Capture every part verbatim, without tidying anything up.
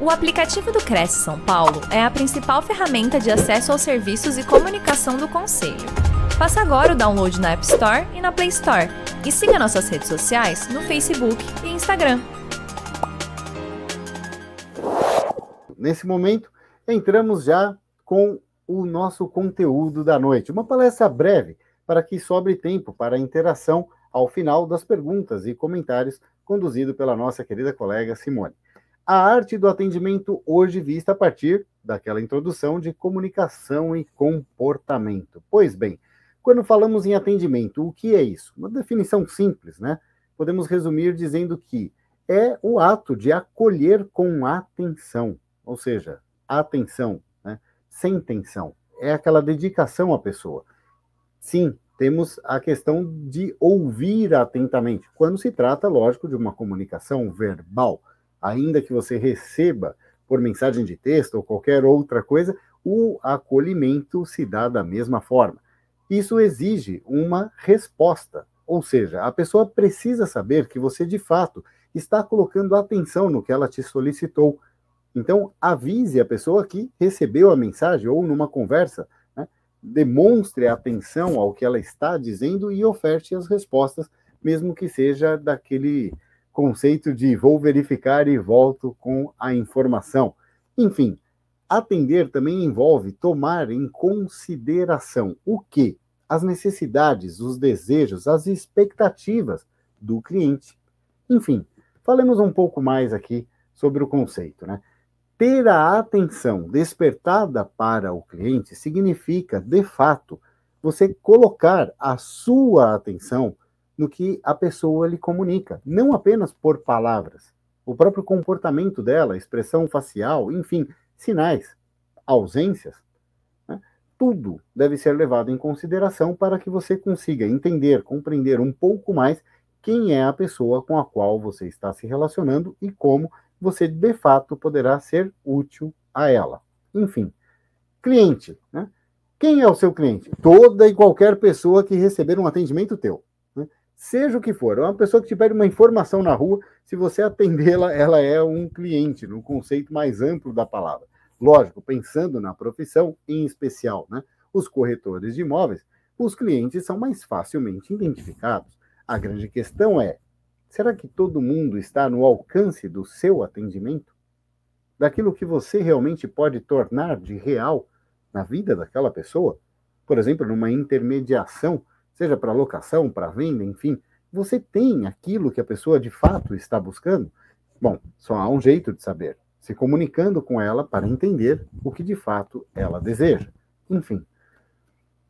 O aplicativo do Creci São Paulo é a principal ferramenta de acesso aos serviços e comunicação do Conselho. Faça agora o download na App Store e na Play Store. E siga nossas redes sociais no Facebook e Instagram. Nesse momento, entramos já com o nosso conteúdo da noite. Uma palestra breve para que sobre tempo para a interação ao final das perguntas e comentários conduzido pela nossa querida colega Simone. A arte do atendimento hoje vista a partir daquela introdução de comunicação e comportamento. Pois bem, quando falamos em atendimento, o que é isso? Uma definição simples, né? Podemos resumir dizendo que é o ato de acolher com atenção, ou seja, atenção, né? Sem tensão. É aquela dedicação à pessoa. Sim, temos a questão de ouvir atentamente, quando se trata, lógico, de uma comunicação verbal. Ainda que você receba por mensagem de texto ou qualquer outra coisa, o acolhimento se dá da mesma forma. Isso exige uma resposta, ou seja, a pessoa precisa saber que você, de fato, está colocando atenção no que ela te solicitou. Então, avise a pessoa que recebeu a mensagem ou numa conversa, né? Demonstre atenção ao que ela está dizendo e oferte as respostas, mesmo que seja daquele conceito de vou verificar e volto com a informação. Enfim, atender também envolve tomar em consideração o quê? As necessidades, os desejos, as expectativas do cliente. Enfim, falemos um pouco mais aqui sobre o conceito, né? Ter a atenção despertada para o cliente significa, de fato, você colocar a sua atenção no que a pessoa lhe comunica, não apenas por palavras. O próprio comportamento dela, expressão facial, enfim, sinais, ausências, né? Tudo deve ser levado em consideração para que você consiga entender, compreender um pouco mais quem é a pessoa com a qual você está se relacionando e como você, de fato, poderá ser útil a ela. Enfim, cliente, né? Quem é o seu cliente? Toda e qualquer pessoa que receber um atendimento teu. Seja o que for, é uma pessoa que te pede uma informação na rua, se você atendê-la, ela é um cliente, no conceito mais amplo da palavra. Lógico, pensando na profissão, em especial, né? Os corretores de imóveis, os clientes são mais facilmente identificados. A grande questão é, será que todo mundo está no alcance do seu atendimento? Daquilo que você realmente pode tornar de real na vida daquela pessoa? Por exemplo, numa intermediação, seja para locação, para venda, enfim, você tem aquilo que a pessoa de fato está buscando? Bom, só há um jeito de saber, se comunicando com ela para entender o que de fato ela deseja. Enfim,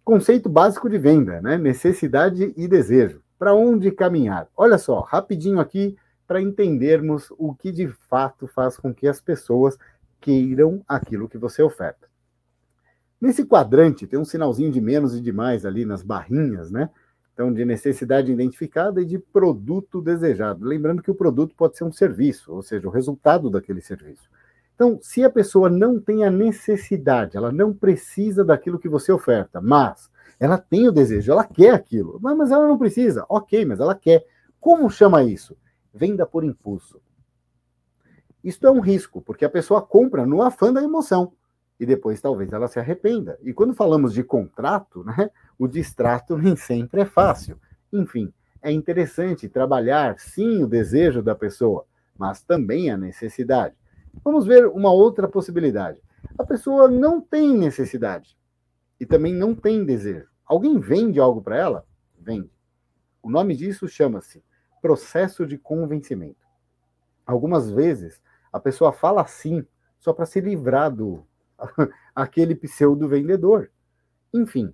conceito básico de venda, né? Necessidade e desejo. Para onde caminhar? Olha só, rapidinho aqui, para entendermos o que de fato faz com que as pessoas queiram aquilo que você oferta. Nesse quadrante tem um sinalzinho de menos e de mais ali nas barrinhas, né? Então, de necessidade identificada e de produto desejado. Lembrando que o produto pode ser um serviço, ou seja, o resultado daquele serviço. Então, se a pessoa não tem a necessidade, ela não precisa daquilo que você oferta, mas ela tem o desejo, ela quer aquilo, mas ela não precisa. Ok, mas ela quer. Como chama isso? Venda por impulso. Isto é um risco, porque a pessoa compra no afã da emoção. E depois talvez ela se arrependa. E quando falamos de contrato, né, o distrato nem sempre é fácil. Enfim, é interessante trabalhar, sim, o desejo da pessoa, mas também a necessidade. Vamos ver uma outra possibilidade. A pessoa não tem necessidade e também não tem desejo. Alguém vende algo para ela? Vende. O nome disso chama-se processo de convencimento. Algumas vezes a pessoa fala sim só para se livrar do aquele pseudo-vendedor. Enfim,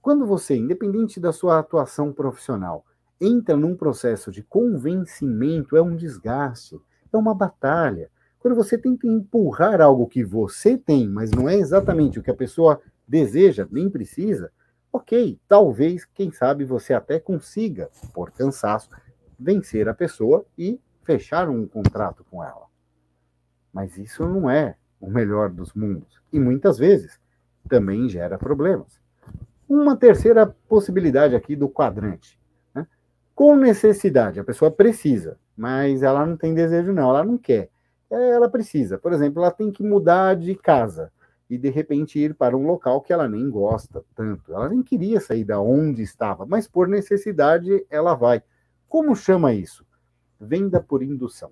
quando você, independente da sua atuação profissional, entra num processo de convencimento, é um desgaste, é uma batalha. Quando você tenta empurrar algo que você tem, mas não é exatamente o que a pessoa deseja, nem precisa, ok, talvez, quem sabe, você até consiga, por cansaço, vencer a pessoa e fechar um contrato com ela. Mas isso não é o melhor dos mundos, e muitas vezes também gera problemas. Uma terceira possibilidade aqui do quadrante, né? Com necessidade, a pessoa precisa, mas ela não tem desejo não, ela não quer. ela precisa. Por exemplo, ela tem que mudar de casa e, de repente, ir para um local que ela nem gosta tanto. Ela nem queria sair da onde estava, mas, por necessidade, ela vai. Como chama isso? Venda por indução.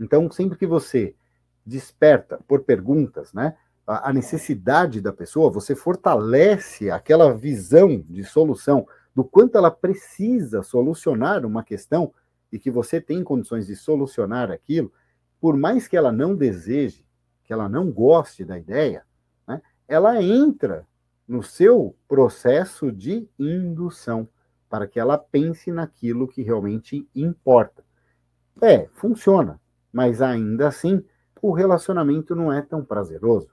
Então, sempre que você desperta por perguntas, né, a, a necessidade da pessoa, você fortalece aquela visão de solução do quanto ela precisa solucionar uma questão e que você tem condições de solucionar aquilo, por mais que ela não deseje, que ela não goste da ideia, né, ela entra no seu processo de indução para que ela pense naquilo que realmente importa. É, funciona, mas ainda assim o relacionamento não é tão prazeroso.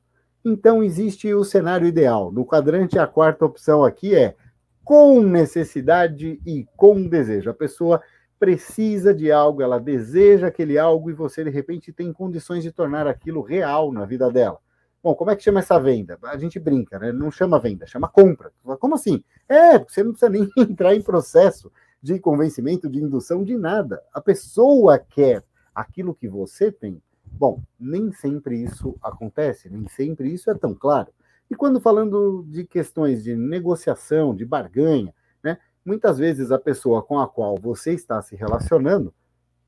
Então existe o cenário ideal. No quadrante, a quarta opção aqui é com necessidade e com desejo. A pessoa precisa de algo, ela deseja aquele algo e você, de repente, tem condições de tornar aquilo real na vida dela. Bom, como é que chama essa venda? A gente brinca, né? Não chama venda, chama compra. Como assim? É, você não precisa nem entrar em processo de convencimento, de indução, de nada. A pessoa quer aquilo que você tem. Bom, nem sempre isso acontece, nem sempre isso é tão claro. E quando falando de questões de negociação, de barganha, né? Muitas vezes a pessoa com a qual você está se relacionando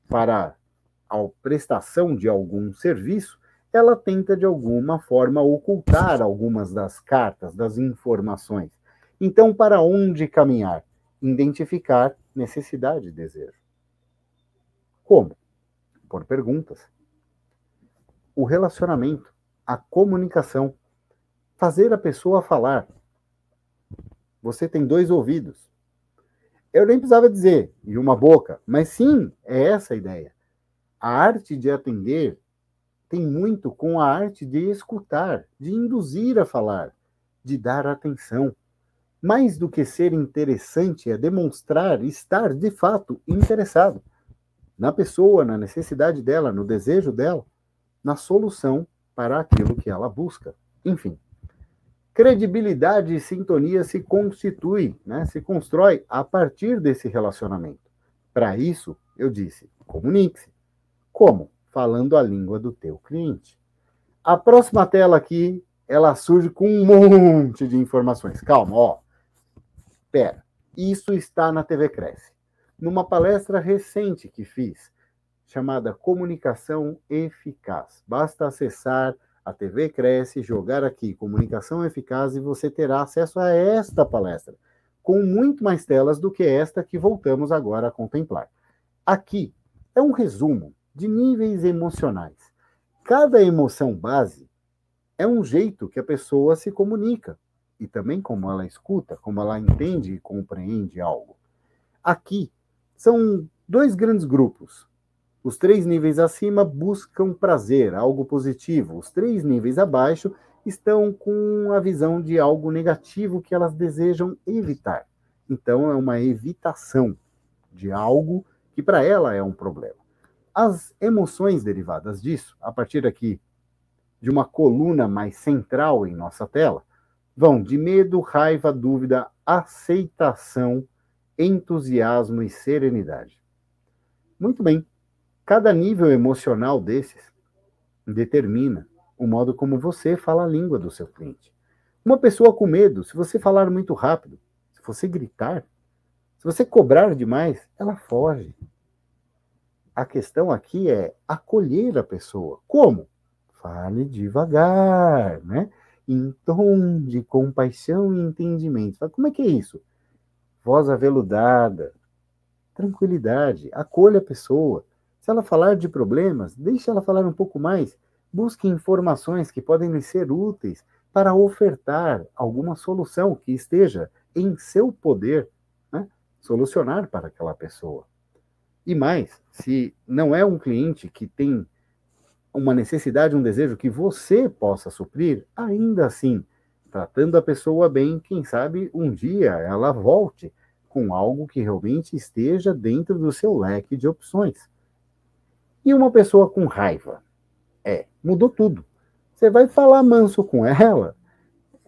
para a prestação de algum serviço, ela tenta, de alguma forma, ocultar algumas das cartas, das informações. Então, para onde caminhar? Identificar necessidade e desejo. Como? Por perguntas. O relacionamento, a comunicação, fazer a pessoa falar. Você tem dois ouvidos. Eu nem precisava dizer, e uma boca, mas sim, é essa a ideia. A arte de atender tem muito com a arte de escutar, de induzir a falar, de dar atenção. Mais do que ser interessante é demonstrar estar, de fato, interessado na pessoa, na necessidade dela, no desejo dela, na solução para aquilo que ela busca. Enfim, credibilidade e sintonia se constituem, né, se constrói a partir desse relacionamento. Para isso, eu disse, comunique-se. Como? Falando a língua do teu cliente. A próxima tela aqui, ela surge com um monte de informações. Calma, ó. Pera, isso está na T V Creci. Numa palestra recente que fiz, chamada Comunicação Eficaz. Basta acessar a T V Creci, jogar aqui Comunicação Eficaz e você terá acesso a esta palestra, com muito mais telas do que esta que voltamos agora a contemplar. Aqui é um resumo de níveis emocionais. Cada emoção base é um jeito que a pessoa se comunica e também como ela escuta, como ela entende e compreende algo. Aqui são dois grandes grupos. Os três níveis acima buscam prazer, algo positivo. Os três níveis abaixo estão com a visão de algo negativo que elas desejam evitar. Então é uma evitação de algo que para ela é um problema. As emoções derivadas disso, a partir aqui de uma coluna mais central em nossa tela, vão de medo, raiva, dúvida, aceitação, entusiasmo e serenidade. Muito bem, cada nível emocional desses determina o modo como você fala a língua do seu cliente. Uma pessoa com medo, se você falar muito rápido, se você gritar, se você cobrar demais, ela foge. A questão aqui é acolher a pessoa. Como? Fale devagar, né? Em tom de compaixão e entendimento. Como é que é isso? Voz aveludada, tranquilidade, acolha a pessoa. Se ela falar de problemas, deixe ela falar um pouco mais. Busque informações que podem lhe ser úteis para ofertar alguma solução que esteja em seu poder, né? Solucionar para aquela pessoa. E mais, se não é um cliente que tem uma necessidade, um desejo que você possa suprir, ainda assim, tratando a pessoa bem, quem sabe um dia ela volte com algo que realmente esteja dentro do seu leque de opções. E uma pessoa com raiva? É, mudou tudo. Você vai falar manso com ela,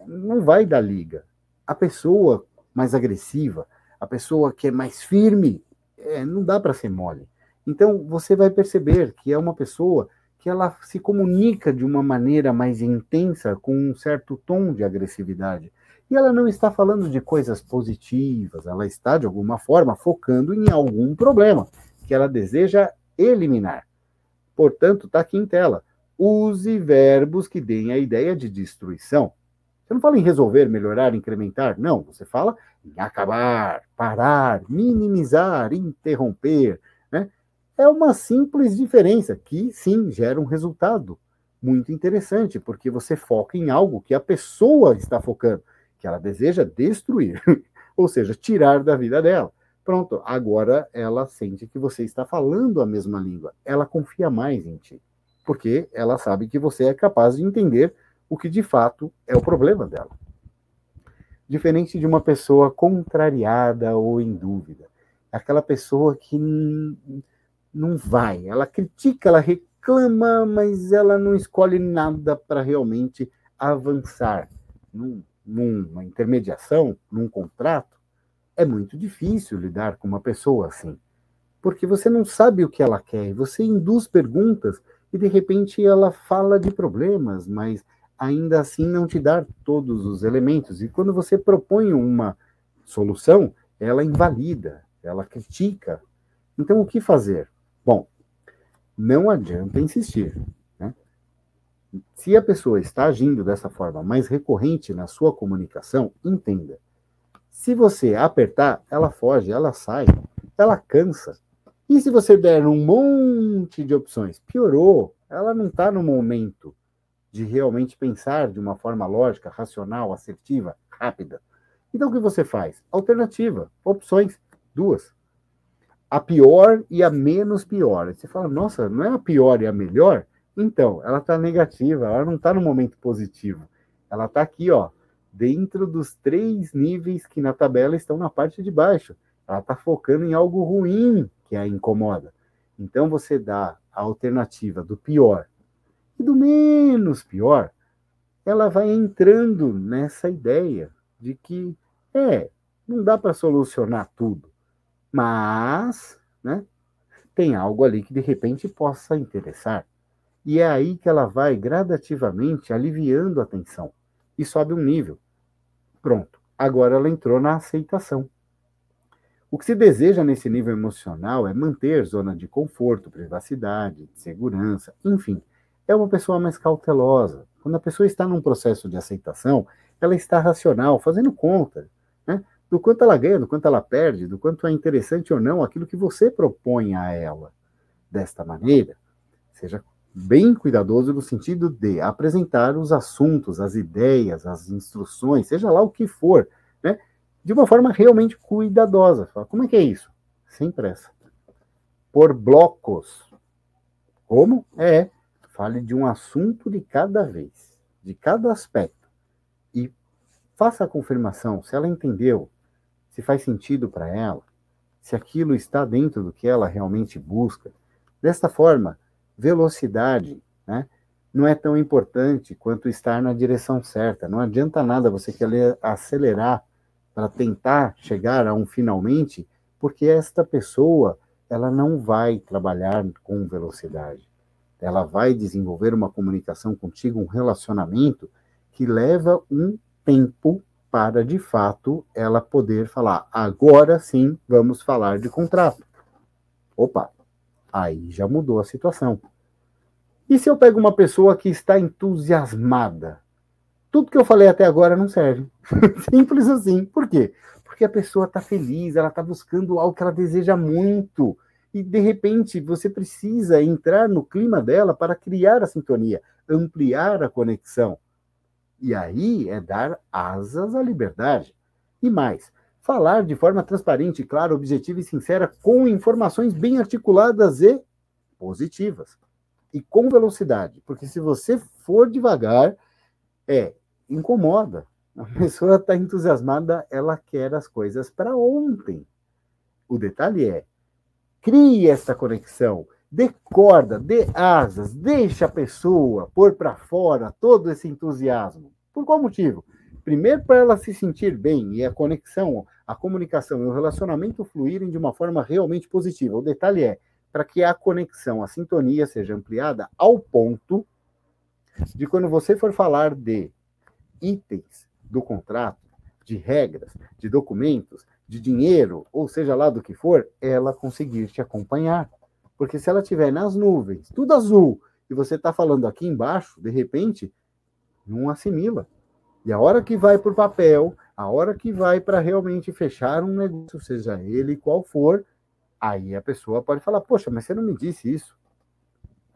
não vai dar liga. A pessoa mais agressiva, a pessoa que é mais firme, É, não dá para ser mole. Então, você vai perceber que é uma pessoa que ela se comunica de uma maneira mais intensa, com um certo tom de agressividade. E ela não está falando de coisas positivas, ela está, de alguma forma, focando em algum problema que ela deseja eliminar. Portanto, está aqui em tela. Use verbos que deem a ideia de destruição. Você não fala em resolver, melhorar, incrementar, não. Você fala em acabar, parar, minimizar, interromper, né? É uma simples diferença que, sim, gera um resultado muito interessante, porque você foca em algo que a pessoa está focando, que ela deseja destruir, ou seja, tirar da vida dela. Pronto, agora ela sente que você está falando a mesma língua. Ela confia mais em ti, porque ela sabe que você é capaz de entender o que de fato é o problema dela. Diferente de uma pessoa contrariada ou em dúvida. Aquela pessoa que não vai. Ela critica, ela reclama, mas ela não escolhe nada para realmente avançar. Num, numa intermediação, num contrato, é muito difícil lidar com uma pessoa assim. Porque você não sabe o que ela quer. Você induz perguntas e, de repente, ela fala de problemas, mas ainda assim não te dá todos os elementos. E quando você propõe uma solução, ela invalida, ela critica. Então, o que fazer? Bom, não adianta insistir, né? Se a pessoa está agindo dessa forma mais recorrente na sua comunicação, entenda. Se você apertar, ela foge, ela sai, ela cansa. E se você der um monte de opções, piorou, ela não está no momento de realmente pensar de uma forma lógica, racional, assertiva, rápida. Então, o que você faz? Alternativa, opções, duas. A pior e a menos pior. Você fala, nossa, não é a pior e a melhor? Então, ela está negativa, ela não está no momento positivo. Ela está aqui, ó, dentro dos três níveis que na tabela estão na parte de baixo. Ela está focando em algo ruim que a incomoda. Então, você dá a alternativa do pior e do menos pior, ela vai entrando nessa ideia de que, é, não dá para solucionar tudo, mas, né, tem algo ali que de repente possa interessar. E é aí que ela vai gradativamente aliviando a tensão e sobe um nível. Pronto, agora ela entrou na aceitação. O que se deseja nesse nível emocional é manter zona de conforto, privacidade, segurança, enfim. É uma pessoa mais cautelosa. Quando a pessoa está num processo de aceitação, ela está racional, fazendo conta, né, do quanto ela ganha, do quanto ela perde, do quanto é interessante ou não aquilo que você propõe a ela. Desta maneira, seja bem cuidadoso no sentido de apresentar os assuntos, as ideias, as instruções, seja lá o que for, né, de uma forma realmente cuidadosa. Como é que é isso? Sem pressa. Por blocos. Como? É. Fale de um assunto de cada vez, de cada aspecto. E faça a confirmação se ela entendeu, se faz sentido para ela, se aquilo está dentro do que ela realmente busca. Desta forma, velocidade, né, não é tão importante quanto estar na direção certa. Não adianta nada você querer acelerar para tentar chegar a um finalmente, porque esta pessoa ela não vai trabalhar com velocidade. Ela vai desenvolver uma comunicação contigo, um relacionamento que leva um tempo para, de fato, ela poder falar, agora sim vamos falar de contrato. Opa, aí já mudou a situação. E se eu pego uma pessoa que está entusiasmada? Tudo que eu falei até agora não serve. Simples assim. Por quê? Porque a pessoa está feliz, ela está buscando algo que ela deseja muito. E, de repente, você precisa entrar no clima dela para criar a sintonia, ampliar a conexão. E aí é dar asas à liberdade. E mais, falar de forma transparente, clara, objetiva e sincera, com informações bem articuladas e positivas. E com velocidade, porque se você for devagar, é, incomoda. A pessoa está entusiasmada, ela quer as coisas para ontem. O detalhe é, crie essa conexão, dê corda, dê asas, deixa a pessoa pôr para fora todo esse entusiasmo. Por qual motivo? Primeiro, para ela se sentir bem e a conexão, a comunicação e o relacionamento fluírem de uma forma realmente positiva. O detalhe é, para que a conexão, a sintonia seja ampliada ao ponto de quando você for falar de itens do contrato, de regras, de documentos, de dinheiro, ou seja lá do que for, ela conseguir te acompanhar. Porque se ela estiver nas nuvens, tudo azul, e você está falando aqui embaixo, de repente, não assimila. E a hora que vai para o papel, a hora que vai para realmente fechar um negócio, seja ele qual for, aí a pessoa pode falar, poxa, mas você não me disse isso.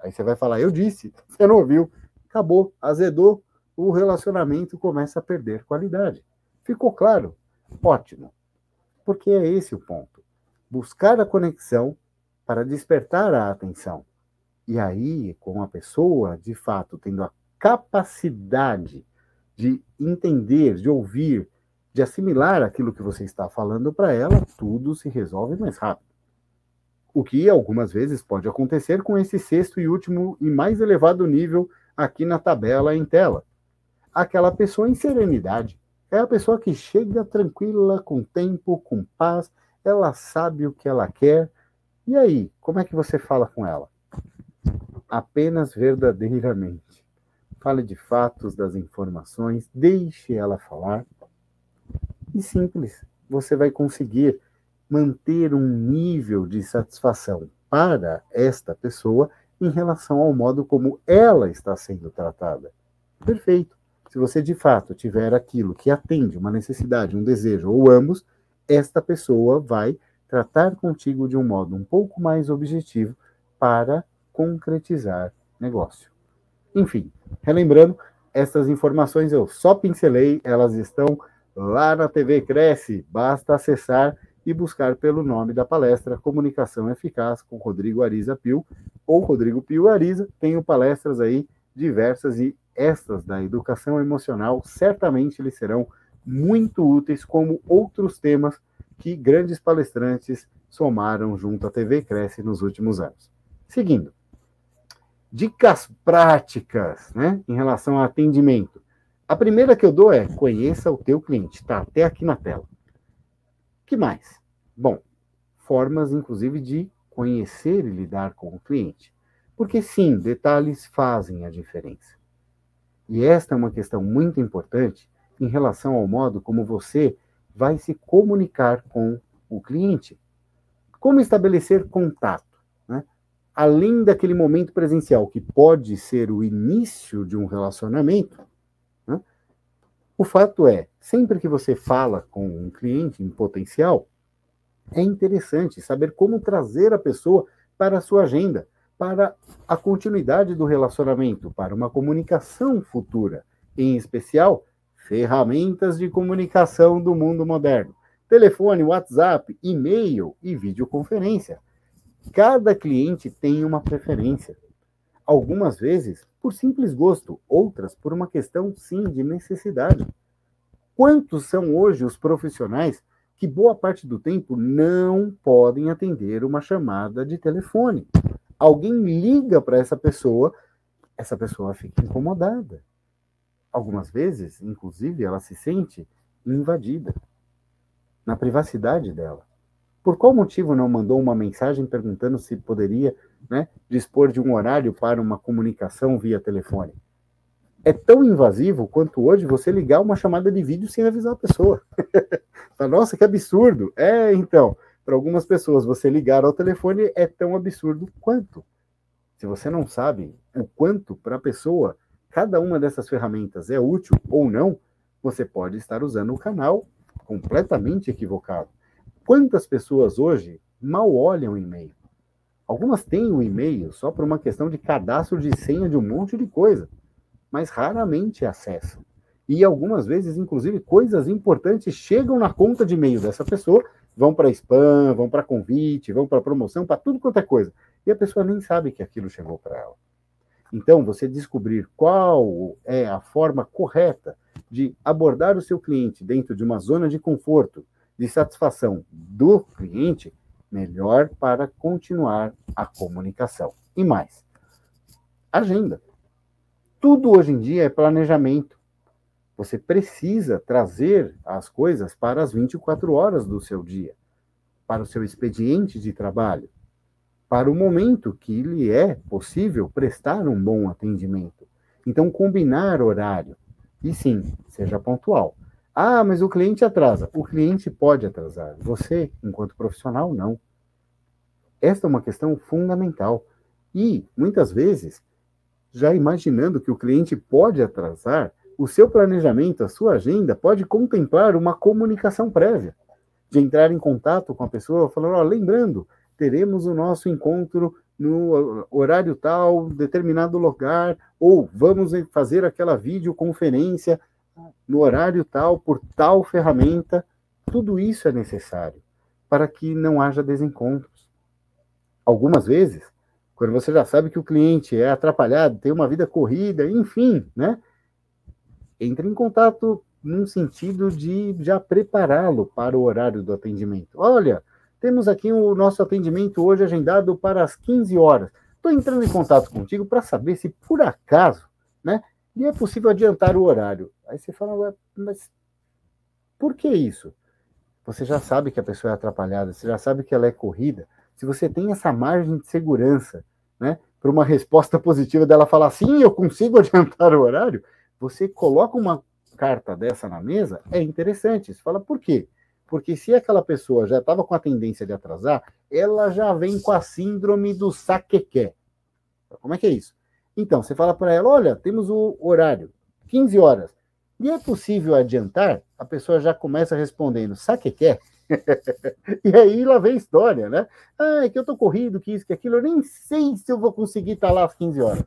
Aí você vai falar, eu disse, você não ouviu. Acabou, azedou, o relacionamento começa a perder qualidade. Ficou claro? Ótimo. Porque é esse o ponto. Buscar a conexão para despertar a atenção. E aí, com a pessoa, de fato, tendo a capacidade de entender, de ouvir, de assimilar aquilo que você está falando para ela, tudo se resolve mais rápido. O que algumas vezes pode acontecer com esse sexto e último e mais elevado nível aqui na tabela em tela. Aquela pessoa em serenidade. É a pessoa que chega tranquila, com tempo, com paz, ela sabe o que ela quer. E aí, como é que você fala com ela? Apenas verdadeiramente. Fale de fatos, das informações, deixe ela falar. E simples, você vai conseguir manter um nível de satisfação para esta pessoa em relação ao modo como ela está sendo tratada. Perfeito. Se você, de fato, tiver aquilo que atende uma necessidade, um desejo ou ambos, esta pessoa vai tratar contigo de um modo um pouco mais objetivo para concretizar negócio. Enfim, relembrando, essas informações eu só pincelei, elas estão lá na T V Creci, basta acessar e buscar pelo nome da palestra Comunicação Eficaz com Rodrigo Ariza Pio ou Rodrigo Pio Ariza. Tenho palestras aí diversas e estas da educação emocional certamente lhe serão muito úteis como outros temas que grandes palestrantes somaram junto à T V Creci nos últimos anos. Seguindo, dicas práticas, né, em relação ao atendimento. A primeira que eu dou é conheça o teu cliente, tá até aqui na tela. Que mais? Bom, formas, inclusive, de conhecer e lidar com o cliente. Porque, sim, detalhes fazem a diferença. E esta é uma questão muito importante em relação ao modo como você vai se comunicar com o cliente. Como estabelecer contato, né? Além daquele momento presencial, que pode ser o início de um relacionamento, né? O fato é, sempre que você fala com um cliente em potencial, é interessante saber como trazer a pessoa para a sua agenda, para a continuidade do relacionamento, para uma comunicação futura, em especial, ferramentas de comunicação do mundo moderno, telefone, WhatsApp, e-mail e videoconferência. Cada cliente tem uma preferência, algumas vezes por simples gosto, outras por uma questão, sim, de necessidade. Quantos são hoje os profissionais que boa parte do tempo não podem atender uma chamada de telefone? Alguém liga para essa pessoa, essa pessoa fica incomodada. Algumas vezes, inclusive, ela se sente invadida na privacidade dela. Por qual motivo não mandou uma mensagem perguntando se poderia, né, dispor de um horário para uma comunicação via telefone? É tão invasivo quanto hoje você ligar uma chamada de vídeo sem avisar a pessoa. Nossa, que absurdo! É, então... Para algumas pessoas, você ligar ao telefone é tão absurdo quanto. Se você não sabe o quanto para a pessoa cada uma dessas ferramentas é útil ou não, você pode estar usando o canal completamente equivocado. Quantas pessoas hoje mal olham o e-mail? Algumas têm o e-mail só por uma questão de cadastro de senha de um monte de coisa, mas raramente acessam. E algumas vezes, inclusive, coisas importantes chegam na conta de e-mail dessa pessoa, vão para spam, vão para convite, vão para promoção, para tudo quanto é coisa. E a pessoa nem sabe que aquilo chegou para ela. Então, você descobrir qual é a forma correta de abordar o seu cliente dentro de uma zona de conforto, de satisfação do cliente, melhor para continuar a comunicação. E mais, agenda. Tudo hoje em dia é planejamento. Você precisa trazer as coisas para as vinte e quatro horas do seu dia, para o seu expediente de trabalho. para o momento que lhe é possível prestar um bom atendimento. Então, combinar horário. E sim, seja pontual. Ah, mas o cliente atrasa. O cliente pode atrasar. Você, enquanto profissional, não. Esta é uma questão fundamental. E, muitas vezes, já imaginando que o cliente pode atrasar, o seu planejamento, a sua agenda, pode contemplar uma comunicação prévia, de entrar em contato com a pessoa, falando, ó, lembrando, teremos o nosso encontro no horário tal, determinado lugar, ou vamos fazer aquela videoconferência no horário tal, por tal ferramenta. Tudo isso é necessário para que não haja desencontros. Algumas vezes, quando você já sabe que o cliente é atrapalhado, tem uma vida corrida, enfim, né? Entre em contato num sentido de já prepará-lo para o horário do atendimento. Olha, temos aqui o nosso atendimento hoje agendado para as quinze horas. Estou entrando em contato contigo para saber se, por acaso, né, lhe é possível adiantar o horário. Aí você fala, mas por que isso? Você já sabe que a pessoa é atrapalhada, você já sabe que ela é corrida. Se você tem essa margem de segurança, né, para uma resposta positiva dela falar, sim, eu consigo adiantar o horário, você coloca uma carta dessa na mesa, é interessante. Você fala, por quê? Porque se aquela pessoa já estava com a tendência de atrasar, ela já vem com a síndrome do saquequé. Como é que é isso? Então, você fala para ela, olha, temos o horário, quinze horas. E é possível adiantar? A pessoa já começa respondendo, saquequé? E aí lá vem a história, né? Ah, é que eu estou corrido, que isso, que aquilo, eu nem sei se eu vou conseguir estar lá às quinze horas.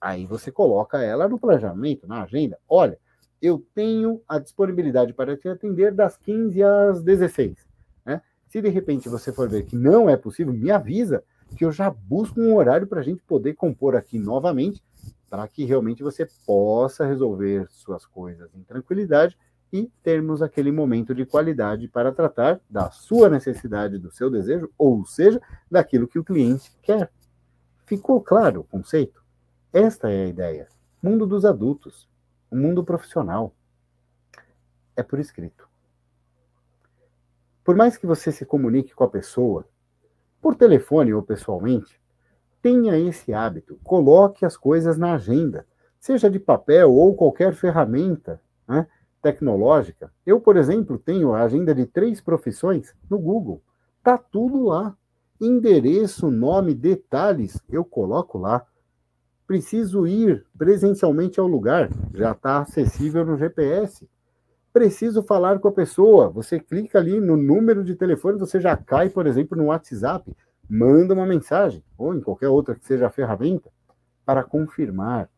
Aí você coloca ela no planejamento, na agenda. Olha, eu tenho a disponibilidade para te atender das quinze às dezesseis. Né? Se de repente você for ver que não é possível, me avisa que eu já busco um horário para a gente poder compor aqui novamente, para que realmente você possa resolver suas coisas em tranquilidade e termos aquele momento de qualidade para tratar da sua necessidade, do seu desejo, ou seja, daquilo que o cliente quer. Ficou claro o conceito? Esta é a ideia. Mundo dos adultos, o mundo profissional. É por escrito. Por mais que você se comunique com a pessoa, por telefone ou pessoalmente, tenha esse hábito. Coloque as coisas na agenda, seja de papel ou qualquer ferramenta, né, tecnológica. Eu, por exemplo, tenho a agenda de três profissões no Google. Está tudo lá. Endereço, nome, detalhes, eu coloco lá. Preciso ir presencialmente ao lugar, já está acessível no G P S. Preciso falar com a pessoa, você clica ali no número de telefone, você já cai, por exemplo, no WhatsApp, manda uma mensagem, ou em qualquer outra que seja a ferramenta, para confirmar.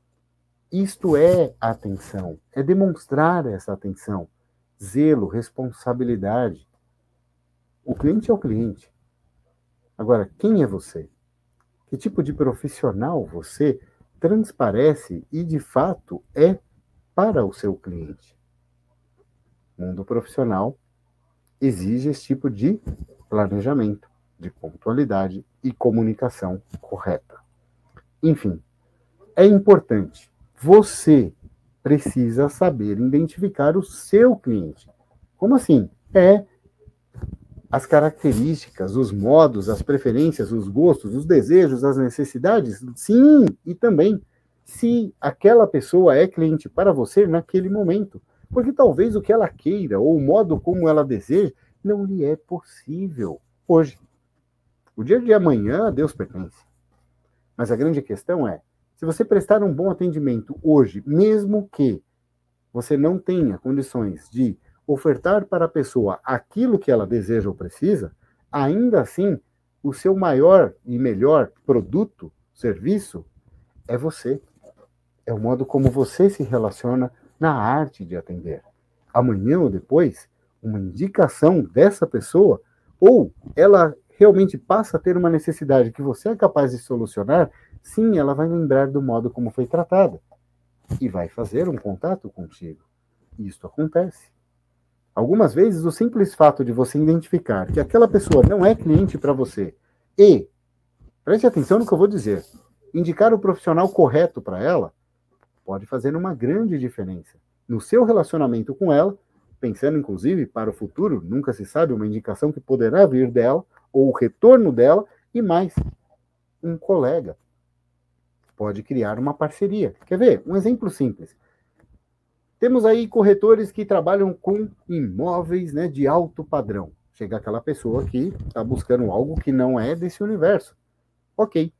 Isto é atenção, é demonstrar essa atenção, zelo, responsabilidade. O cliente é o cliente. Agora, quem é você? Que tipo de profissional você transparece e, de fato, é para o seu cliente? O mundo profissional exige esse tipo de planejamento, de pontualidade e comunicação correta. Enfim, é importante. Você precisa saber identificar o seu cliente. Como assim? É as características, os modos, as preferências, os gostos, os desejos, as necessidades? Sim, e também se aquela pessoa é cliente para você naquele momento. Porque talvez o que ela queira ou o modo como ela deseja não lhe é possível hoje. O dia de amanhã a Deus pertence. Mas a grande questão é, se você prestar um bom atendimento hoje, mesmo que você não tenha condições de ofertar para a pessoa aquilo que ela deseja ou precisa, ainda assim, o seu maior e melhor produto, serviço, é você. É o modo como você se relaciona na arte de atender. Amanhã ou depois, uma indicação dessa pessoa, ou ela realmente passa a ter uma necessidade que você é capaz de solucionar, sim, ela vai lembrar do modo como foi tratada e vai fazer um contato contigo. Isso acontece. Algumas vezes, o simples fato de você identificar que aquela pessoa não é cliente para você e, preste atenção no que eu vou dizer, indicar o profissional correto para ela, pode fazer uma grande diferença no seu relacionamento com ela, pensando, inclusive, para o futuro, nunca se sabe uma indicação que poderá vir dela ou o retorno dela E mais, um colega pode criar uma parceria. Quer ver? Um exemplo simples. Temos aí corretores que trabalham com imóveis, né, de alto padrão. Chega aquela pessoa que está buscando algo que não é desse universo. Ok.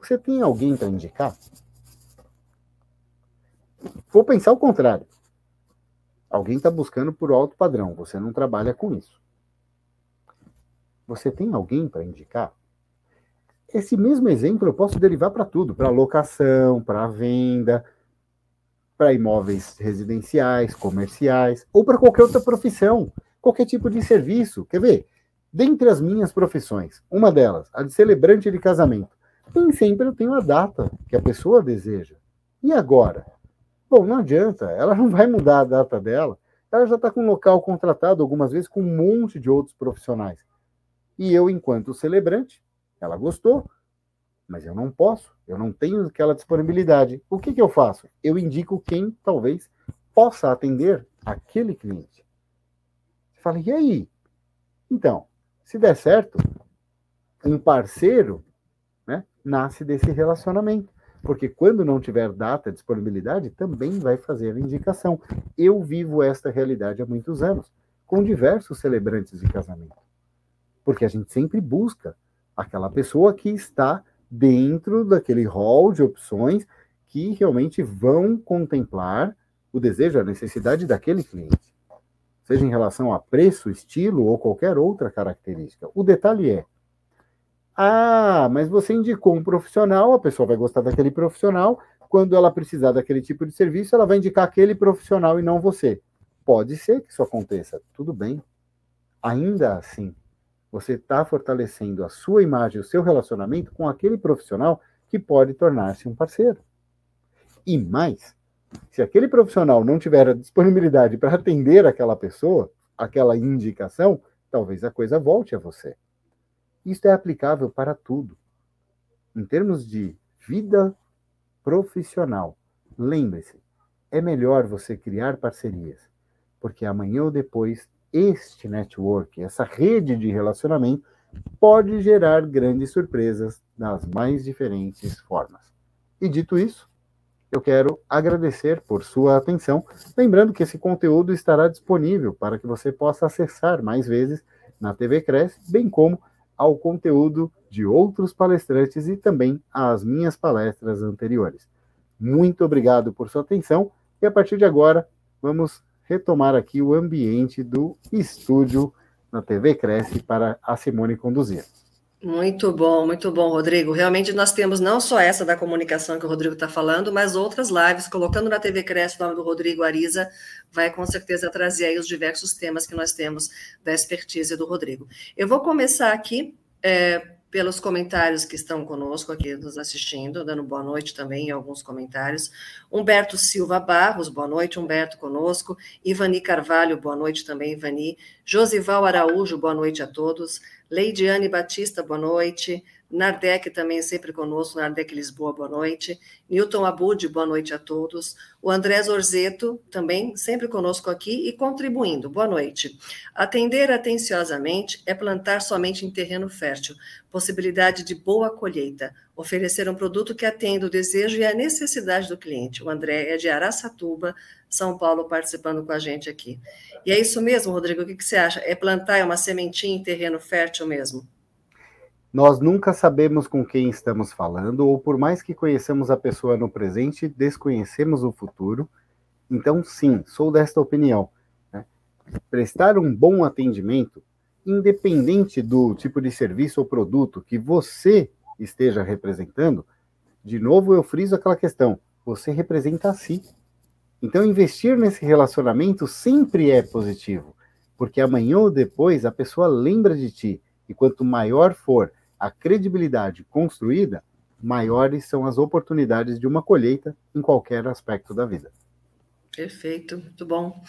Você tem alguém para indicar? Vou pensar o contrário. Alguém está buscando por alto padrão. Você não trabalha com isso. Você tem alguém para indicar? Esse mesmo exemplo eu posso derivar para tudo. Para locação, para venda, para imóveis residenciais, comerciais, ou para qualquer outra profissão, qualquer tipo de serviço. Quer ver? Dentre as minhas profissões, uma delas, a de celebrante de casamento, nem sempre eu tenho a data que a pessoa deseja. E agora? Bom, não adianta, ela não vai mudar a data dela. Ela já está com um local contratado algumas vezes com um monte de outros profissionais. E eu, enquanto celebrante, ela gostou, mas eu não posso, eu não tenho aquela disponibilidade. O que que eu faço? Eu indico quem talvez possa atender aquele cliente. Eu falo, e aí? Então, se der certo, um parceiro, né, nasce desse relacionamento. Porque quando não tiver data, disponibilidade, também vai fazer a indicação. Eu vivo esta realidade há muitos anos, com diversos celebrantes de casamento. Porque a gente sempre busca aquela pessoa que está dentro daquele hall de opções que realmente vão contemplar o desejo, a necessidade daquele cliente. Seja em relação a preço, estilo ou qualquer outra característica. O detalhe é, ah, mas você indicou um profissional, a pessoa vai gostar daquele profissional, quando ela precisar daquele tipo de serviço, ela vai indicar aquele profissional e não você. Pode ser que isso aconteça, tudo bem. Ainda assim, você está fortalecendo a sua imagem, o seu relacionamento com aquele profissional que pode tornar-se um parceiro. E mais, se aquele profissional não tiver a disponibilidade para atender aquela pessoa, aquela indicação, talvez a coisa volte a você. Isso é aplicável para tudo. Em termos de vida profissional, lembre-se, é melhor você criar parcerias, porque amanhã ou depois, este network, essa rede de relacionamento, pode gerar grandes surpresas das mais diferentes formas. E dito isso, eu quero agradecer por sua atenção, lembrando que esse conteúdo estará disponível para que você possa acessar mais vezes na T V Creci, bem como ao conteúdo de outros palestrantes e também às minhas palestras anteriores. Muito obrigado por sua atenção e a partir de agora vamos retomar aqui o ambiente do estúdio na T V Creci para a Simone conduzir. Muito bom, muito bom, Rodrigo. Realmente nós temos não só essa da comunicação que o Rodrigo está falando, mas outras lives, colocando na T V Creci o nome do Rodrigo Ariza, vai com certeza trazer aí os diversos temas que nós temos da expertise do Rodrigo. Eu vou começar aqui é, pelos comentários que estão conosco aqui nos assistindo, dando boa noite também, alguns comentários. Humberto Silva Barros, boa noite, Humberto, conosco. Ivani Carvalho, boa noite também, Ivani. Josival Araújo, boa noite a todos. Leidiane Batista, boa noite. Nardec também sempre conosco, Nardec Lisboa, boa noite. Newton Abud, boa noite a todos. O André Zorzeto também sempre conosco aqui e contribuindo, boa noite. Atender atenciosamente é plantar somente em terreno fértil, possibilidade de boa colheita, oferecer um produto que atenda o desejo e a necessidade do cliente. O André é de Araçatuba, São Paulo, participando com a gente aqui. E é isso mesmo, Rodrigo, o que, que você acha? É plantar uma sementinha em terreno fértil mesmo? Nós nunca sabemos com quem estamos falando, ou por mais que conheçamos a pessoa no presente, desconhecemos o futuro. Então, sim, sou desta opinião, né? Prestar um bom atendimento, independente do tipo de serviço ou produto que você esteja representando, de novo eu friso aquela questão, você representa a si. Então, investir nesse relacionamento sempre é positivo, porque amanhã ou depois a pessoa lembra de ti, e quanto maior for a credibilidade construída, maiores são as oportunidades de uma colheita em qualquer aspecto da vida. Perfeito, muito bom.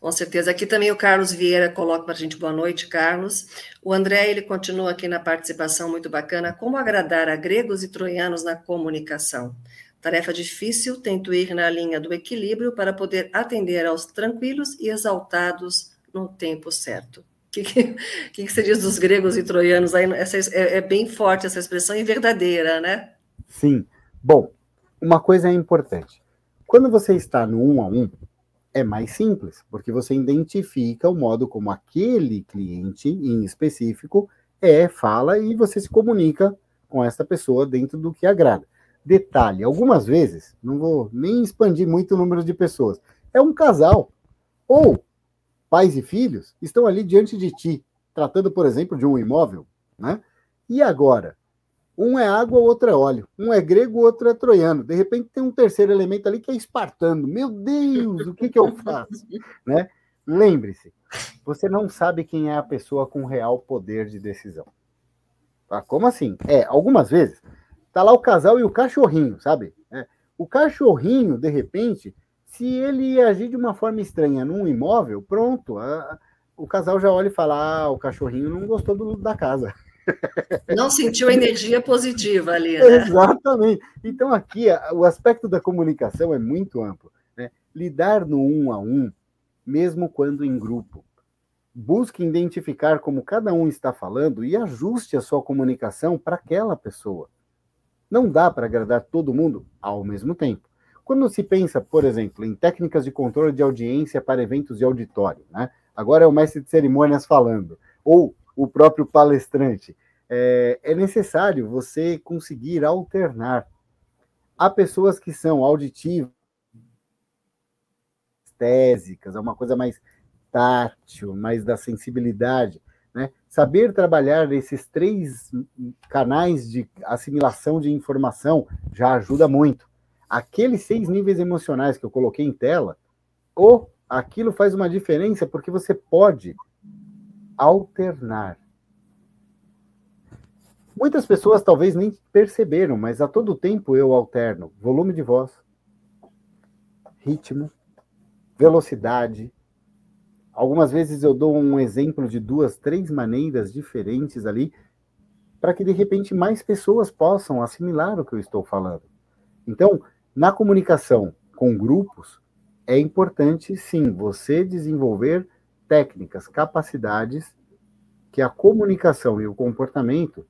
Com certeza. Aqui também o Carlos Vieira coloca para a gente boa noite, Carlos. O André, ele continua aqui na participação, muito bacana. Como agradar a gregos e troianos na comunicação? Tarefa difícil, tento ir na linha do equilíbrio para poder atender aos tranquilos e exaltados no tempo certo. que, que, que você diz dos gregos e troianos? Aí, essa, é, é bem forte essa expressão e verdadeira, né? Sim. Bom, uma coisa é importante. Quando você está no um a um, é mais simples, porque você identifica o modo como aquele cliente, em específico, é, fala e você se comunica com essa pessoa dentro do que agrada. Detalhe, algumas vezes, não vou nem expandir muito o número de pessoas, é um casal, ou pais e filhos estão ali diante de ti, tratando, por exemplo, de um imóvel, né? E agora? Um é água, o outro é óleo. Um é grego, o outro é troiano. De repente tem um terceiro elemento ali que é espartano. Meu Deus, o que que eu faço? Né? Lembre-se, você não sabe quem é a pessoa com real poder de decisão. Tá? Como assim? É, algumas vezes, tá lá o casal e o cachorrinho, sabe? É, o cachorrinho, de repente, se ele agir de uma forma estranha num imóvel, pronto, a, o casal já olha e fala, ah, o cachorrinho não gostou do, da casa. Não sentiu a energia positiva ali, né? Exatamente. Então, aqui, o aspecto da comunicação é muito amplo, né? Lidar no um a um, mesmo quando em grupo. Busque identificar como cada um está falando e ajuste a sua comunicação para aquela pessoa. Não dá para agradar todo mundo ao mesmo tempo. Quando se pensa, por exemplo, em técnicas de controle de audiência para eventos de auditório, né? Agora é o mestre de cerimônias falando, ou o próprio palestrante, é, é necessário você conseguir alternar. Há pessoas que são auditivas, tésicas, é uma coisa mais tátil, mais da sensibilidade, né? Saber trabalhar esses três canais de assimilação de informação já ajuda muito. Aqueles seis níveis emocionais que eu coloquei em tela, ou aquilo faz uma diferença porque você pode alternar. Muitas pessoas talvez nem perceberam, mas a todo tempo eu alterno volume de voz, ritmo, velocidade. Algumas vezes eu dou um exemplo de duas, três maneiras diferentes ali, para que de repente mais pessoas possam assimilar o que eu estou falando. Então, na comunicação com grupos, é importante sim você desenvolver técnicas, capacidades que a comunicação e o comportamento,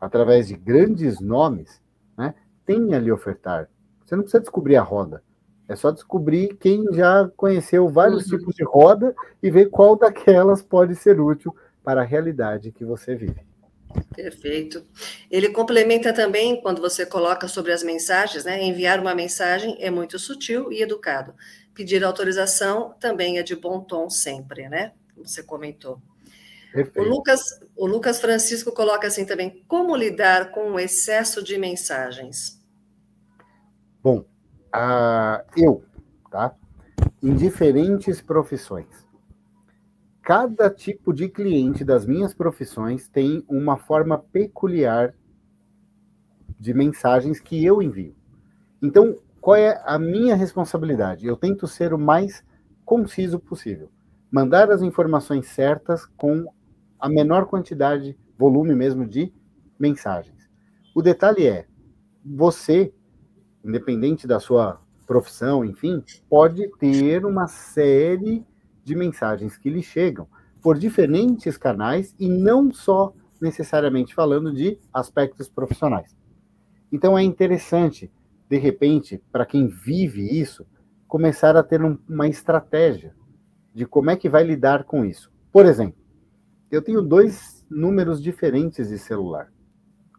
através de grandes nomes, né, tem a lhe ofertar. Você não precisa descobrir a roda, é só descobrir quem já conheceu vários uhum. tipos de roda e ver qual daquelas pode ser útil para a realidade que você vive. Perfeito. Ele complementa também quando você coloca sobre as mensagens, né? Enviar uma mensagem é muito sutil e educado. Pedir autorização também é de bom tom sempre, né? Como você comentou. Perfeito. O Lucas, o Lucas Francisco coloca assim também, como lidar com o excesso de mensagens? Bom, uh, eu, tá? Em diferentes profissões. Cada tipo de cliente das minhas profissões tem uma forma peculiar de mensagens que eu envio. Então, qual é a minha responsabilidade? Eu tento ser o mais conciso possível. Mandar as informações certas com a menor quantidade, volume mesmo de mensagens. O detalhe é, você, independente da sua profissão, enfim, pode ter uma série de mensagens que lhe chegam por diferentes canais e não só necessariamente falando de aspectos profissionais. Então é interessante, de repente, para quem vive isso, começar a ter um, uma estratégia de como é que vai lidar com isso. Por exemplo, eu tenho dois números diferentes de celular.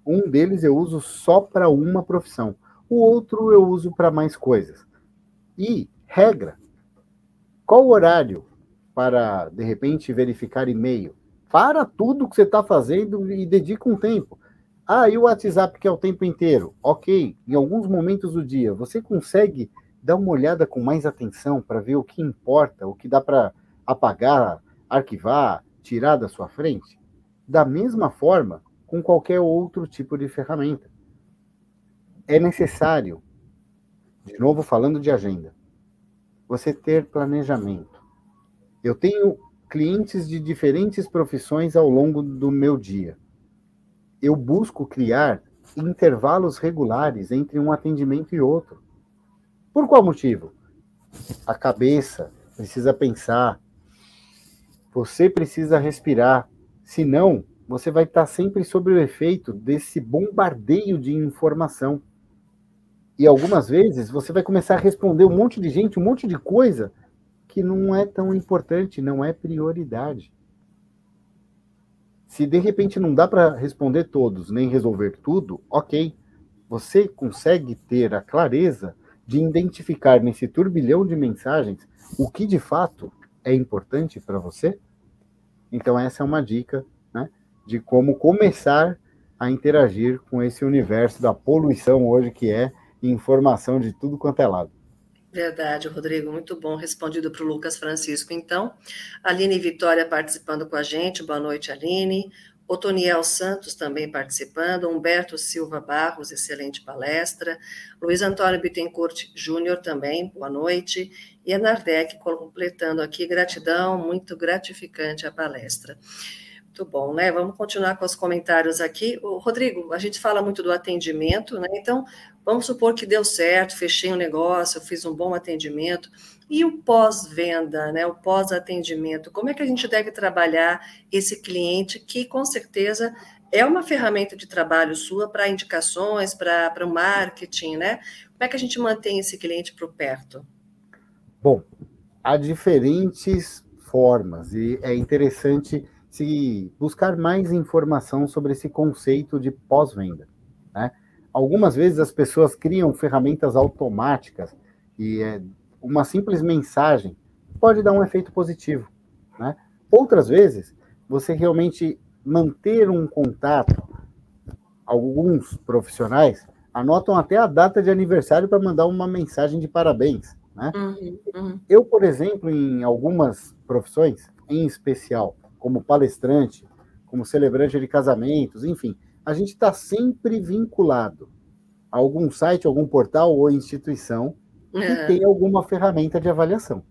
Um deles eu uso só para uma profissão, o outro eu uso para mais coisas. E, regra, qual horário para, de repente, verificar e-mail? Para tudo que você está fazendo e dedica um tempo. Ah, e o WhatsApp que é o tempo inteiro? Ok, em alguns momentos do dia, você consegue dar uma olhada com mais atenção para ver o que importa, o que dá para apagar, arquivar, tirar da sua frente? Da mesma forma, com qualquer outro tipo de ferramenta. É necessário, de novo falando de agenda, você ter planejamento. Eu tenho clientes de diferentes profissões ao longo do meu dia. Eu busco criar intervalos regulares entre um atendimento e outro. Por qual motivo? A cabeça precisa pensar. Você precisa respirar, senão você vai estar sempre sob o efeito desse bombardeio de informação. E algumas vezes você vai começar a responder um monte de gente, um monte de coisa que não é tão importante, não é prioridade. Se de repente não dá para responder todos, nem resolver tudo, ok. Você consegue ter a clareza de identificar nesse turbilhão de mensagens o que de fato é importante para você? Então essa é uma dica, né, de como começar a interagir com esse universo da poluição hoje, que é informação de tudo quanto é lado. Verdade, Rodrigo, muito bom, respondido para o Lucas Francisco, então. Aline Vitória participando com a gente, boa noite, Aline. Otoniel Santos também participando, Humberto Silva Barros, excelente palestra. Luiz Antônio Bittencourt Júnior também, boa noite. E a Nardec completando aqui, gratidão, muito gratificante a palestra. Muito bom, né? Vamos continuar com os comentários aqui. O Rodrigo, a gente fala muito do atendimento, né? Então, vamos supor que deu certo, fechei um negócio, fiz um bom atendimento. E o pós-venda, né? O pós-atendimento, como é que a gente deve trabalhar esse cliente que, com certeza, é uma ferramenta de trabalho sua para indicações, para o marketing, né? Como é que a gente mantém esse cliente por perto? Bom, há diferentes formas e é interessante se buscar mais informação sobre esse conceito de pós-venda, né? Algumas vezes as pessoas criam ferramentas automáticas e é, uma simples mensagem pode dar um efeito positivo, né? Outras vezes, você realmente manter um contato, alguns profissionais anotam até a data de aniversário para mandar uma mensagem de parabéns, né? Uhum, uhum. Eu, por exemplo, em algumas profissões, em especial, como palestrante, como celebrante de casamentos, enfim, a gente está sempre vinculado a algum site, algum portal ou instituição que uhum. tem alguma ferramenta de avaliação.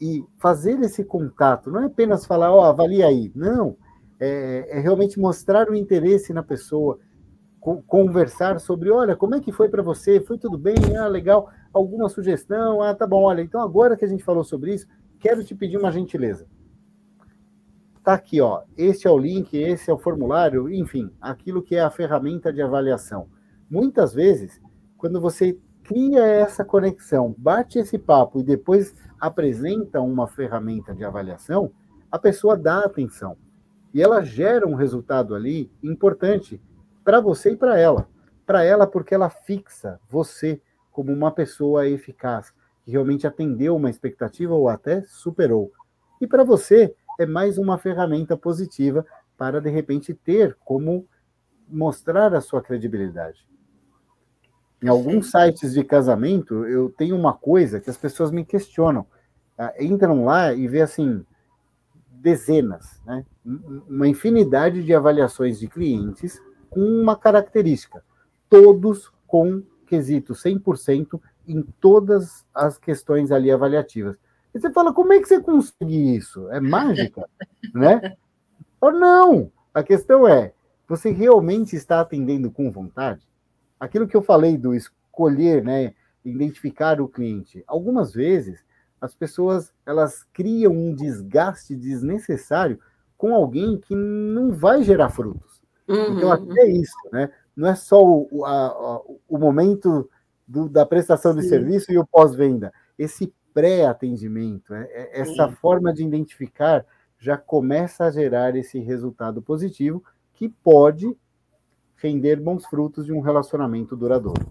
E fazer esse contato não é apenas falar, ó, oh, avalia aí. Não, é, é realmente mostrar o interesse na pessoa, co- conversar sobre, olha, como é que foi para você? Foi tudo bem? Ah, legal. Alguma sugestão? Ah, tá bom, olha, então agora que a gente falou sobre isso, quero te pedir uma gentileza. Tá aqui, ó, este é o link, esse é o formulário, enfim, aquilo que é a ferramenta de avaliação. Muitas vezes, quando você cria essa conexão, bate esse papo e depois apresenta uma ferramenta de avaliação, a pessoa dá atenção. E ela gera um resultado ali importante para você e para ela. Para ela, porque ela fixa você como uma pessoa eficaz, que realmente atendeu uma expectativa ou até superou. E para você, é mais uma ferramenta positiva para, de repente, ter como mostrar a sua credibilidade. Em alguns sites de casamento, eu tenho uma coisa que as pessoas me questionam. Entram lá e vê, assim, dezenas, né? Uma infinidade de avaliações de clientes com uma característica. Todos com quesito cem por cento em todas as questões ali avaliativas. E você fala, como é que você consegue isso? É mágica, né? Ou não? A questão é, você realmente está atendendo com vontade? Aquilo que eu falei do escolher, né? Identificar o cliente. Algumas vezes, as pessoas, elas criam um desgaste desnecessário com alguém que não vai gerar frutos. Uhum. Então, até isso, né? Não é só o, a, a, o momento do, da prestação de Sim. serviço e o pós-venda. Esse pré-atendimento, essa Sim. forma de identificar já começa a gerar esse resultado positivo que pode render bons frutos de um relacionamento duradouro.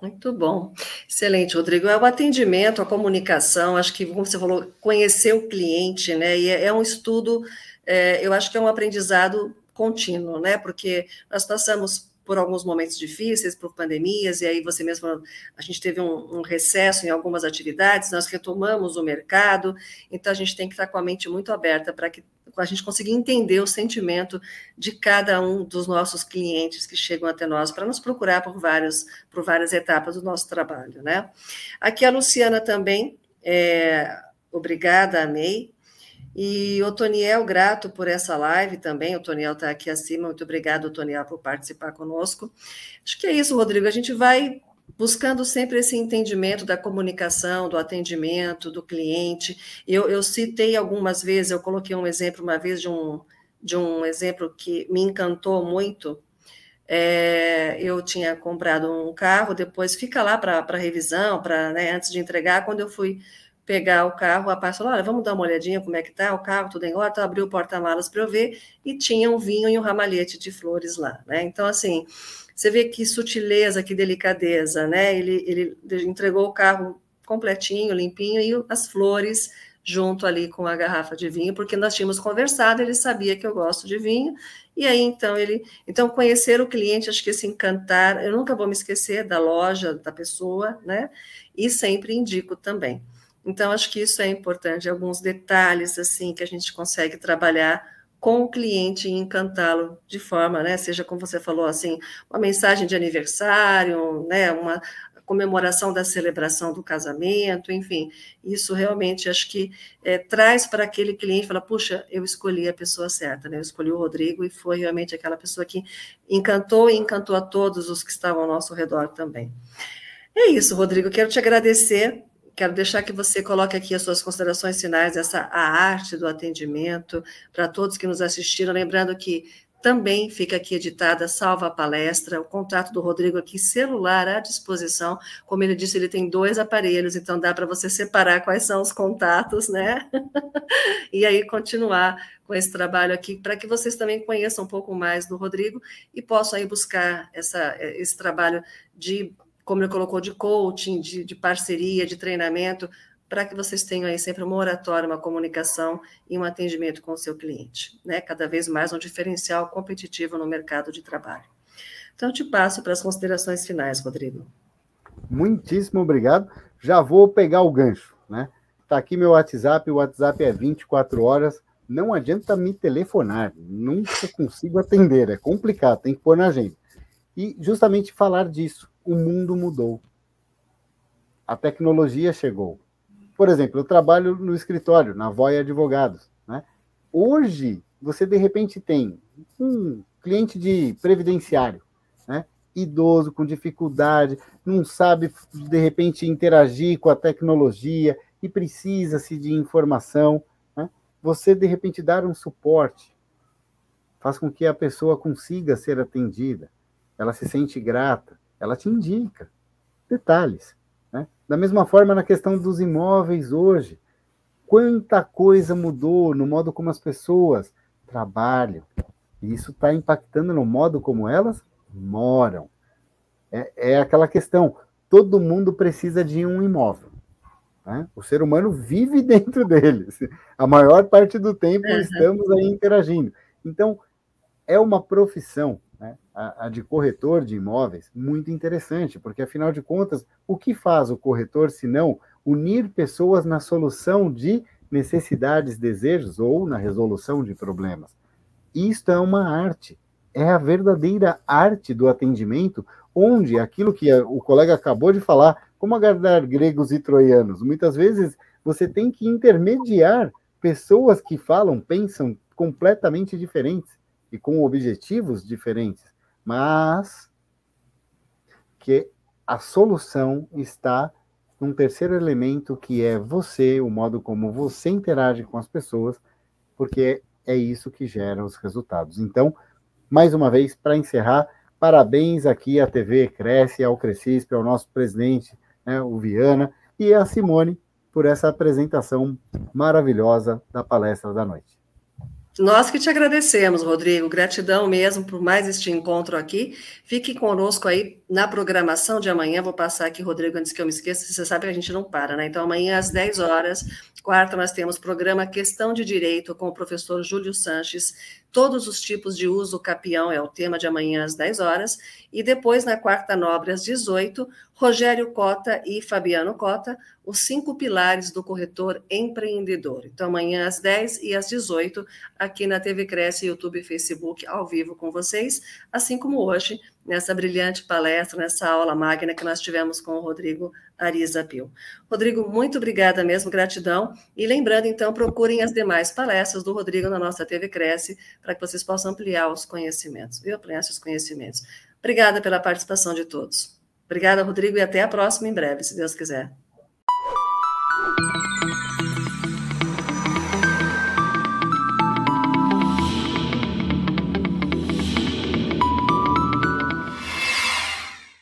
Muito bom. Excelente, Rodrigo. É o atendimento, a comunicação, acho que, como você falou, conhecer o cliente, né? E é um estudo, é, eu acho que é um aprendizado contínuo, né? Porque nós passamos por alguns momentos difíceis, por pandemias, e aí você mesmo, a gente teve um, um recesso em algumas atividades, nós retomamos o mercado, então a gente tem que estar com a mente muito aberta para que a gente consiga entender o sentimento de cada um dos nossos clientes que chegam até nós para nos procurar por, vários, por várias etapas do nosso trabalho, né? Aqui a Luciana também, é, obrigada, amei. E o Toniel, grato por essa live também, o Toniel está aqui acima, muito obrigado, Toniel, por participar conosco. Acho que é isso, Rodrigo, a gente vai buscando sempre esse entendimento da comunicação, do atendimento, do cliente. Eu, eu citei algumas vezes, eu coloquei um exemplo uma vez de um, de um exemplo que me encantou muito. É, eu tinha comprado um carro, depois fica lá para revisão, pra, né, antes de entregar. Quando eu fui pegar o carro, o rapaz falou: olha, vamos dar uma olhadinha como é que está o carro, tudo em ordem. Abriu o porta-malas para eu ver, e tinha um vinho e um ramalhete de flores lá, né? Então, assim, você vê que sutileza, que delicadeza, né? Ele, ele entregou o carro completinho, limpinho, e as flores junto ali com a garrafa de vinho, porque nós tínhamos conversado, ele sabia que eu gosto de vinho, e aí, então, ele... Então, conhecer o cliente, acho que esse encantar, eu nunca vou me esquecer da loja, da pessoa, né? E sempre indico também. Então, acho que isso é importante, alguns detalhes, assim, que a gente consegue trabalhar com o cliente e encantá-lo de forma, né? Seja, como você falou, assim, uma mensagem de aniversário, né? Uma comemoração da celebração do casamento, enfim, isso realmente acho que é, traz para aquele cliente, fala, puxa, eu escolhi a pessoa certa, né? Eu escolhi o Rodrigo e foi realmente aquela pessoa que encantou e encantou a todos os que estavam ao nosso redor também. É isso, Rodrigo, quero te agradecer, quero deixar que você coloque aqui as suas considerações finais, essa a arte do atendimento, para todos que nos assistiram, lembrando que também fica aqui editada, salva a palestra, o contato do Rodrigo aqui, celular à disposição. Como ele disse, ele tem dois aparelhos, então dá para você separar quais são os contatos, né? E aí continuar com esse trabalho aqui, para que vocês também conheçam um pouco mais do Rodrigo e possam aí buscar essa, esse trabalho de, como ele colocou, de coaching, de, de parceria, de treinamento, para que vocês tenham aí sempre uma oratória, uma comunicação e um atendimento com o seu cliente, né? Cada vez mais um diferencial competitivo no mercado de trabalho. Então, eu te passo para as considerações finais, Rodrigo. Muitíssimo obrigado. Já vou pegar o gancho, né? Está aqui meu WhatsApp, o WhatsApp é vinte e quatro horas, não adianta me telefonar, nunca consigo atender, é complicado, tem que pôr na agenda. E justamente falar disso, o mundo mudou, a tecnologia chegou. Por exemplo, eu trabalho no escritório, na Voia Advogados, né? Hoje, você de repente tem um cliente de previdenciário, né? Idoso, com dificuldade, não sabe de repente interagir com a tecnologia e precisa-se de informação, né? Você de repente dar um suporte faz com que a pessoa consiga ser atendida, ela se sente grata, ela te indica detalhes. Da mesma forma, na questão dos imóveis hoje, quanta coisa mudou no modo como as pessoas trabalham. E isso está impactando no modo como elas moram. É, é aquela questão, todo mundo precisa de um imóvel, né? O ser humano vive dentro deles. A maior parte do tempo estamos aí interagindo. Então, é uma profissão, né? A, a de corretor de imóveis, muito interessante, porque, afinal de contas, o que faz o corretor, se não unir pessoas na solução de necessidades, desejos ou na resolução de problemas? Isto é uma arte, é a verdadeira arte do atendimento, onde aquilo que o colega acabou de falar, como agradar gregos e troianos, muitas vezes você tem que intermediar pessoas que falam, pensam completamente diferentes e com objetivos diferentes, mas que a solução está num terceiro elemento, que é você, o modo como você interage com as pessoas, porque é isso que gera os resultados. Então, mais uma vez, para encerrar, parabéns aqui à T V Creci, ao Crecisp, ao nosso presidente, né, o Viana, e à Simone, por essa apresentação maravilhosa da palestra da noite. Nós que te agradecemos, Rodrigo, gratidão mesmo por mais este encontro aqui. Fique conosco aí na programação de amanhã, vou passar aqui, Rodrigo, antes que eu me esqueça, você sabe que a gente não para, né? Então, amanhã às dez horas, quarta, nós temos programa Questão de Direito com o professor Júlio Sanches, todos os tipos de uso capião é o tema de amanhã às dez horas, e depois na quarta nobre às dezoito, Rogério Cota e Fabiano Cota, os cinco pilares do corretor empreendedor. Então, amanhã às dez e às dezoito, aqui na T V Creci, YouTube e Facebook, ao vivo com vocês, assim como hoje, nessa brilhante palestra, nessa aula magna que nós tivemos com o Rodrigo Ariza Pio. Rodrigo, muito obrigada mesmo, gratidão. E lembrando, então, procurem as demais palestras do Rodrigo na nossa T V Creci, para que vocês possam ampliar os conhecimentos, viu? Ampliar os conhecimentos. Obrigada pela participação de todos. Obrigada, Rodrigo, e até a próxima em breve, se Deus quiser.